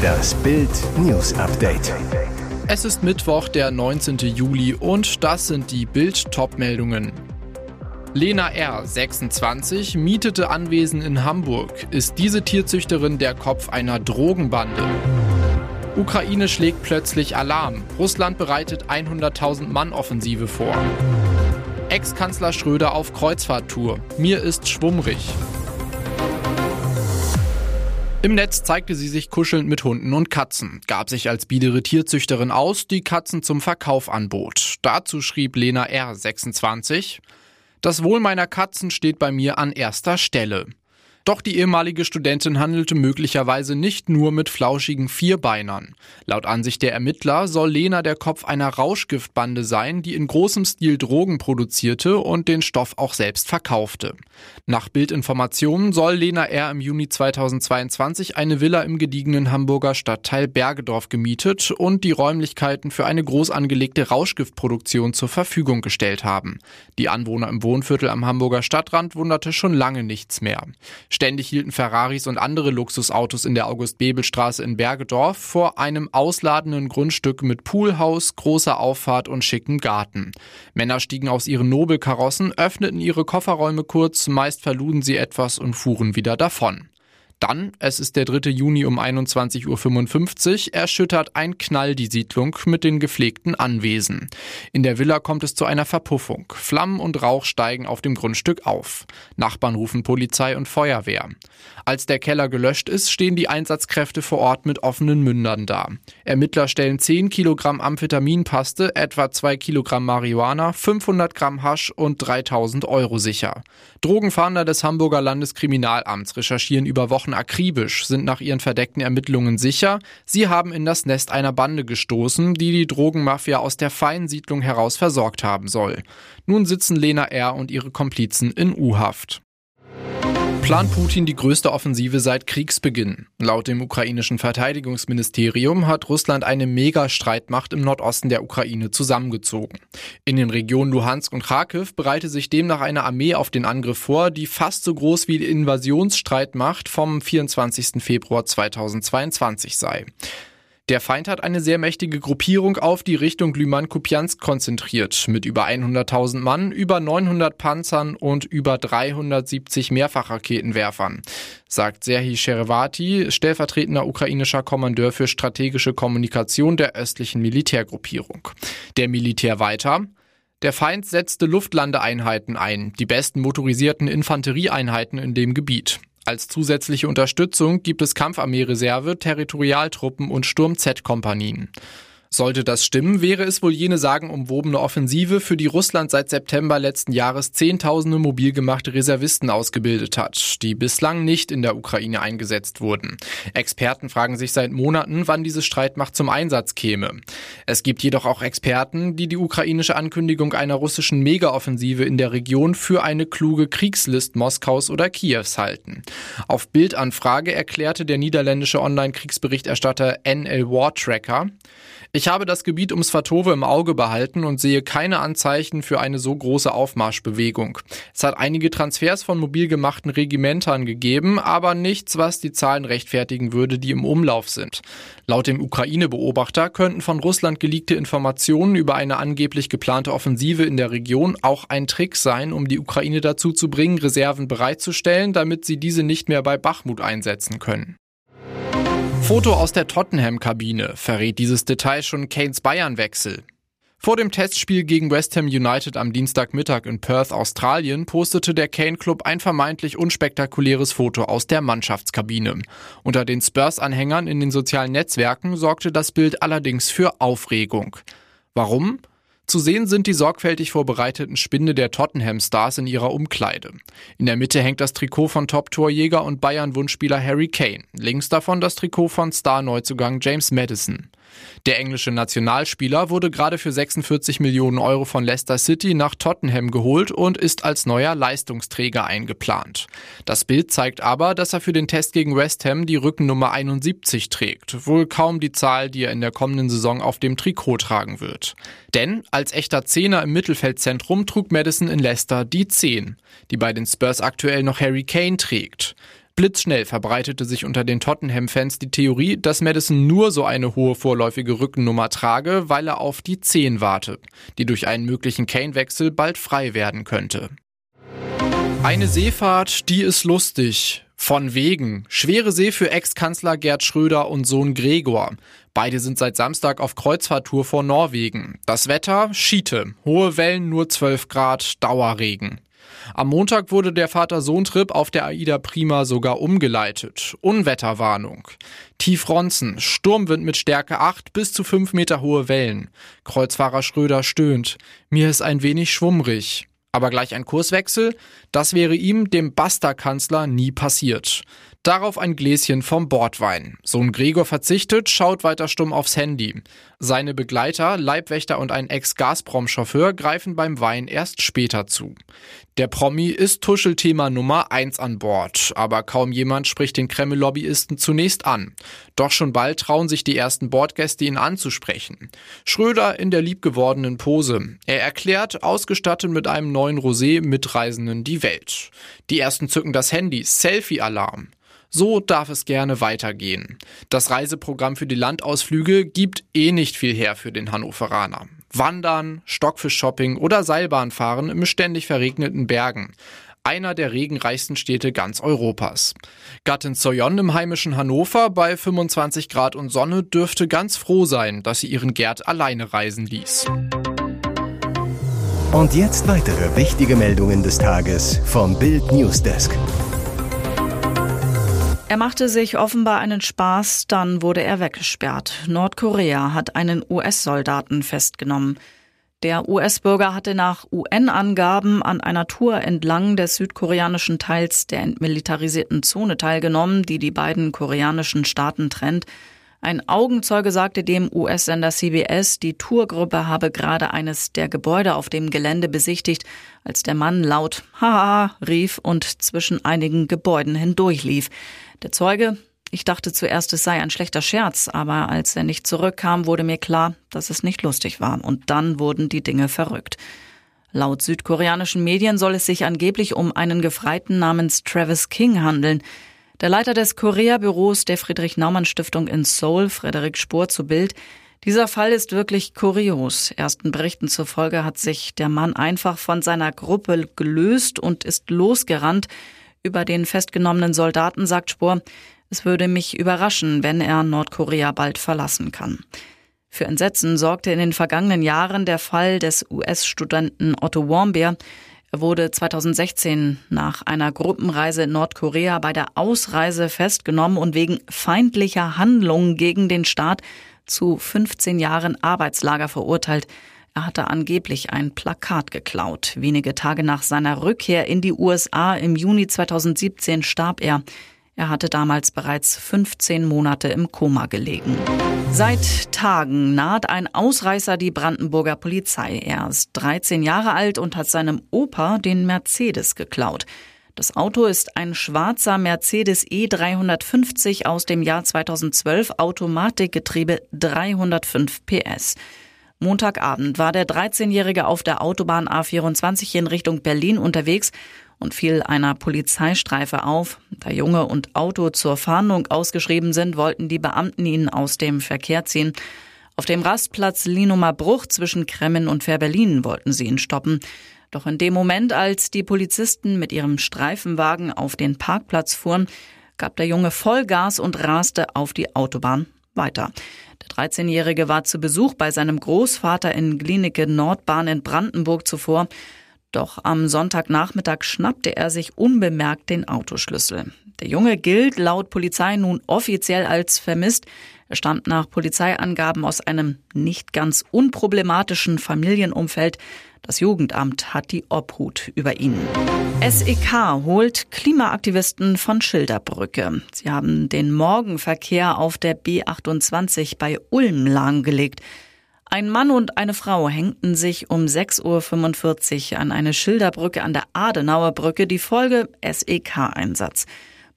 Das BILD News Update. Es ist Mittwoch, der 19. Juli und das sind die BILD-Top-Meldungen. Lena R., 26, mietete Anwesen in Hamburg. Ist diese Tierzüchterin der Kopf einer Drogenbande? Ukraine schlägt plötzlich Alarm. Russland bereitet 100.000 Mann-Offensive vor. Ex-Kanzler Schröder auf Kreuzfahrttour. Mir ist schwummrig. Im Netz zeigte sie sich kuschelnd mit Hunden und Katzen, gab sich als biedere Tierzüchterin aus, die Katzen zum Verkauf anbot. Dazu schrieb Lena R., 26, das Wohl meiner Katzen steht bei mir an erster Stelle. Doch die ehemalige Studentin handelte möglicherweise nicht nur mit flauschigen Vierbeinern. Laut Ansicht der Ermittler soll Lena der Kopf einer Rauschgiftbande sein, die in großem Stil Drogen produzierte und den Stoff auch selbst verkaufte. Nach Bildinformationen soll Lena R. im Juni 2022 eine Villa im gediegenen Hamburger Stadtteil Bergedorf gemietet und die Räumlichkeiten für eine groß angelegte Rauschgiftproduktion zur Verfügung gestellt haben. Die Anwohner im Wohnviertel am Hamburger Stadtrand wunderte schon lange nichts mehr. Ständig hielten Ferraris und andere Luxusautos in der August-Bebel-Straße in Bergedorf vor einem ausladenden Grundstück mit Poolhaus, großer Auffahrt und schickem Garten. Männer stiegen aus ihren Nobelkarossen, öffneten ihre Kofferräume kurz, meist verluden sie etwas und fuhren wieder davon. Dann, es ist der 3. Juni um 21.55 Uhr, erschüttert ein Knall die Siedlung mit den gepflegten Anwesen. In der Villa kommt es zu einer Verpuffung. Flammen und Rauch steigen auf dem Grundstück auf. Nachbarn rufen Polizei und Feuerwehr. Als der Keller gelöscht ist, stehen die Einsatzkräfte vor Ort mit offenen Mündern da. Ermittler stellen 10 Kilogramm Amphetaminpaste, etwa 2 Kilogramm Marihuana, 500 Gramm Hasch und 3.000 € sicher. Drogenfahnder des Hamburger Landeskriminalamts recherchieren über Wochen akribisch, sind nach ihren verdeckten Ermittlungen sicher, sie haben in das Nest einer Bande gestoßen, die die Drogenmafia aus der Feinsiedlung heraus versorgt haben soll. Nun sitzen Lena R. und ihre Komplizen in U-Haft. Plant Putin die größte Offensive seit Kriegsbeginn. Laut dem ukrainischen Verteidigungsministerium hat Russland eine Mega-Streitmacht im Nordosten der Ukraine zusammengezogen. In den Regionen Luhansk und Kharkiv bereite sich demnach eine Armee auf den Angriff vor, die fast so groß wie die Invasionsstreitmacht vom 24. Februar 2022 sei. Der Feind hat eine sehr mächtige Gruppierung auf die Richtung Lyman-Kupiansk konzentriert, mit über 100.000 Mann, über 900 Panzern und über 370 Mehrfachraketenwerfern, sagt Serhii Sherevati, stellvertretender ukrainischer Kommandeur für strategische Kommunikation der östlichen Militärgruppierung. Der Militär weiter: Der Feind setzte Luftlandeeinheiten ein, die besten motorisierten Infanterieeinheiten in dem Gebiet. Als zusätzliche Unterstützung gibt es Kampfarmee-Reserve, Territorialtruppen und Sturm-Z-Kompanien. Sollte das stimmen, wäre es wohl jene sagenumwobene Offensive, für die Russland seit September letzten Jahres Zehntausende mobil gemachte Reservisten ausgebildet hat, die bislang nicht in der Ukraine eingesetzt wurden. Experten fragen sich seit Monaten, wann diese Streitmacht zum Einsatz käme. Es gibt jedoch auch Experten, die die ukrainische Ankündigung einer russischen Megaoffensive in der Region für eine kluge Kriegslist Moskaus oder Kiews halten. Auf Bild-Anfrage erklärte der niederländische Online-Kriegsberichterstatter NL War Tracker: Ich habe das Gebiet um Swatowe im Auge behalten und sehe keine Anzeichen für eine so große Aufmarschbewegung. Es hat einige Transfers von mobil gemachten Regimentern gegeben, aber nichts, was die Zahlen rechtfertigen würde, die im Umlauf sind. Laut dem Ukraine-Beobachter könnten von Russland geleakte Informationen über eine angeblich geplante Offensive in der Region auch ein Trick sein, um die Ukraine dazu zu bringen, Reserven bereitzustellen, damit sie diese nicht mehr bei Bachmut einsetzen können. Foto aus der Tottenham-Kabine verrät dieses Detail schon Kanes Bayern-Wechsel. Vor dem Testspiel gegen West Ham United am Dienstagmittag in Perth, Australien, postete der Kane-Club ein vermeintlich unspektakuläres Foto aus der Mannschaftskabine. Unter den Spurs-Anhängern in den sozialen Netzwerken sorgte das Bild allerdings für Aufregung. Warum? Zu sehen sind die sorgfältig vorbereiteten Spinde der Tottenham-Stars in ihrer Umkleide. In der Mitte hängt das Trikot von Top-Torjäger und Bayern-Wunschspieler Harry Kane, links davon das Trikot von Star-Neuzugang James Maddison. Der englische Nationalspieler wurde gerade für 46 Millionen € von Leicester City nach Tottenham geholt und ist als neuer Leistungsträger eingeplant. Das Bild zeigt aber, dass er für den Test gegen West Ham die Rückennummer 71 trägt, wohl kaum die Zahl, die er in der kommenden Saison auf dem Trikot tragen wird. Denn als echter Zehner im Mittelfeldzentrum trug Maddison in Leicester die 10, die bei den Spurs aktuell noch Harry Kane trägt. Blitzschnell verbreitete sich unter den Tottenham-Fans die Theorie, dass Maddison nur so eine hohe vorläufige Rückennummer trage, weil er auf die 10 warte, die durch einen möglichen Kane-Wechsel bald frei werden könnte. Eine Seefahrt, die ist lustig. Von wegen. Schwere See für Ex-Kanzler Gerhard Schröder und Sohn Gregor. Beide sind seit Samstag auf Kreuzfahrttour vor Norwegen. Das Wetter? Schiete. Hohe Wellen, nur 12 Grad, Dauerregen. Am Montag wurde der Vater-Sohn-Trip auf der AIDA Prima sogar umgeleitet. Unwetterwarnung. Tiefronzen, Sturmwind mit Stärke 8 bis zu 5 Meter hohe Wellen. Kreuzfahrer Schröder stöhnt. Mir ist ein wenig schwummrig. Aber gleich ein Kurswechsel? Das wäre ihm, dem Basta-Kanzler, nie passiert. Darauf ein Gläschen vom Bordwein. Sohn Gregor verzichtet, schaut weiter stumm aufs Handy. Seine Begleiter, Leibwächter und ein Ex-Gazprom-Chauffeur greifen beim Wein erst später zu. Der Promi ist Tuschelthema Nummer 1 an Bord. Aber kaum jemand spricht den Kreml-Lobbyisten zunächst an. Doch schon bald trauen sich die ersten Bordgäste, ihn anzusprechen. Schröder in der liebgewordenen Pose. Er erklärt, ausgestattet mit einem neuen Rosé, Mitreisenden die Welt. Die ersten zücken das Handy, Selfie-Alarm. So darf es gerne weitergehen. Das Reiseprogramm für die Landausflüge gibt nicht viel her für den Hannoveraner. Wandern, Stockfisch-Shopping oder Seilbahnfahren im ständig verregneten Bergen. Einer der regenreichsten Städte ganz Europas. Gattin Soyon im heimischen Hannover bei 25 Grad und Sonne dürfte ganz froh sein, dass sie ihren Gerd alleine reisen ließ. Und jetzt weitere wichtige Meldungen des Tages vom BILD Newsdesk. Er machte sich offenbar einen Spaß, dann wurde er weggesperrt. Nordkorea hat einen US-Soldaten festgenommen. Der US-Bürger hatte nach UN-Angaben an einer Tour entlang des südkoreanischen Teils der entmilitarisierten Zone teilgenommen, die die beiden koreanischen Staaten trennt. Ein Augenzeuge sagte dem US-Sender CBS, die Tourgruppe habe gerade eines der Gebäude auf dem Gelände besichtigt, als der Mann laut "Haha" rief und zwischen einigen Gebäuden hindurchlief. Der Zeuge: Ich dachte zuerst, es sei ein schlechter Scherz, aber als er nicht zurückkam, wurde mir klar, dass es nicht lustig war. Und dann wurden die Dinge verrückt. Laut südkoreanischen Medien soll es sich angeblich um einen Gefreiten namens Travis King handeln. Der Leiter des Korea-Büros der Friedrich-Naumann-Stiftung in Seoul, Frederik Spohr, zu BILD: Dieser Fall ist wirklich kurios. Ersten Berichten zufolge hat sich der Mann einfach von seiner Gruppe gelöst und ist losgerannt. Über den festgenommenen Soldaten sagt Spohr: Es würde mich überraschen, wenn er Nordkorea bald verlassen kann. Für Entsetzen sorgte in den vergangenen Jahren der Fall des US-Studenten Otto Warmbier. Er wurde 2016 nach einer Gruppenreise in Nordkorea bei der Ausreise festgenommen und wegen feindlicher Handlungen gegen den Staat zu 15 Jahren Arbeitslager verurteilt. Er hatte angeblich ein Plakat geklaut. Wenige Tage nach seiner Rückkehr in die USA im Juni 2017 starb er. Er hatte damals bereits 15 Monate im Koma gelegen. Seit Tagen naht ein Ausreißer die Brandenburger Polizei. Er ist 13 Jahre alt und hat seinem Opa den Mercedes geklaut. Das Auto ist ein schwarzer Mercedes E350 aus dem Jahr 2012, Automatikgetriebe, 305 PS. Montagabend war der 13-Jährige auf der Autobahn A24 in Richtung Berlin unterwegs und fiel einer Polizeistreife auf. Da Junge und Auto zur Fahndung ausgeschrieben sind, wollten die Beamten ihn aus dem Verkehr ziehen. Auf dem Rastplatz Linomer Bruch zwischen Kremmen und Verberlin wollten sie ihn stoppen. Doch in dem Moment, als die Polizisten mit ihrem Streifenwagen auf den Parkplatz fuhren, gab der Junge Vollgas und raste auf die Autobahn weiter. Der 13-Jährige war zu Besuch bei seinem Großvater in Glienicke Nordbahn in Brandenburg zuvor. Doch am Sonntagnachmittag schnappte er sich unbemerkt den Autoschlüssel. Der Junge gilt laut Polizei nun offiziell als vermisst. Er stammt nach Polizeiangaben aus einem nicht ganz unproblematischen Familienumfeld. Das Jugendamt hat die Obhut über ihn. SEK holt Klimaaktivisten von Schilderbrücke. Sie haben den Morgenverkehr auf der B28 bei Ulm lahmgelegt. Ein Mann und eine Frau hängten sich um 6.45 Uhr an eine Schilderbrücke an der Adenauer Brücke. Die Folge: SEK-Einsatz.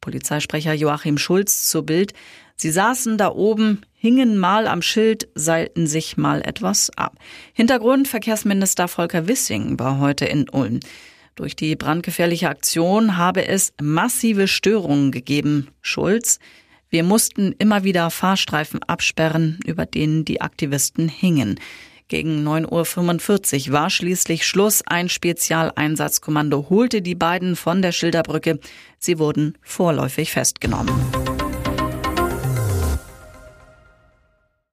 Polizeisprecher Joachim Schulz zu BILD: Sie saßen da oben, hingen mal am Schild, seilten sich mal etwas ab. Hintergrund: Verkehrsminister Volker Wissing war heute in Ulm. Durch die brandgefährliche Aktion habe es massive Störungen gegeben, Schulz. Wir mussten immer wieder Fahrstreifen absperren, über denen die Aktivisten hingen. Gegen 9:45 Uhr war schließlich Schluss. Ein Spezialeinsatzkommando holte die beiden von der Schilderbrücke. Sie wurden vorläufig festgenommen.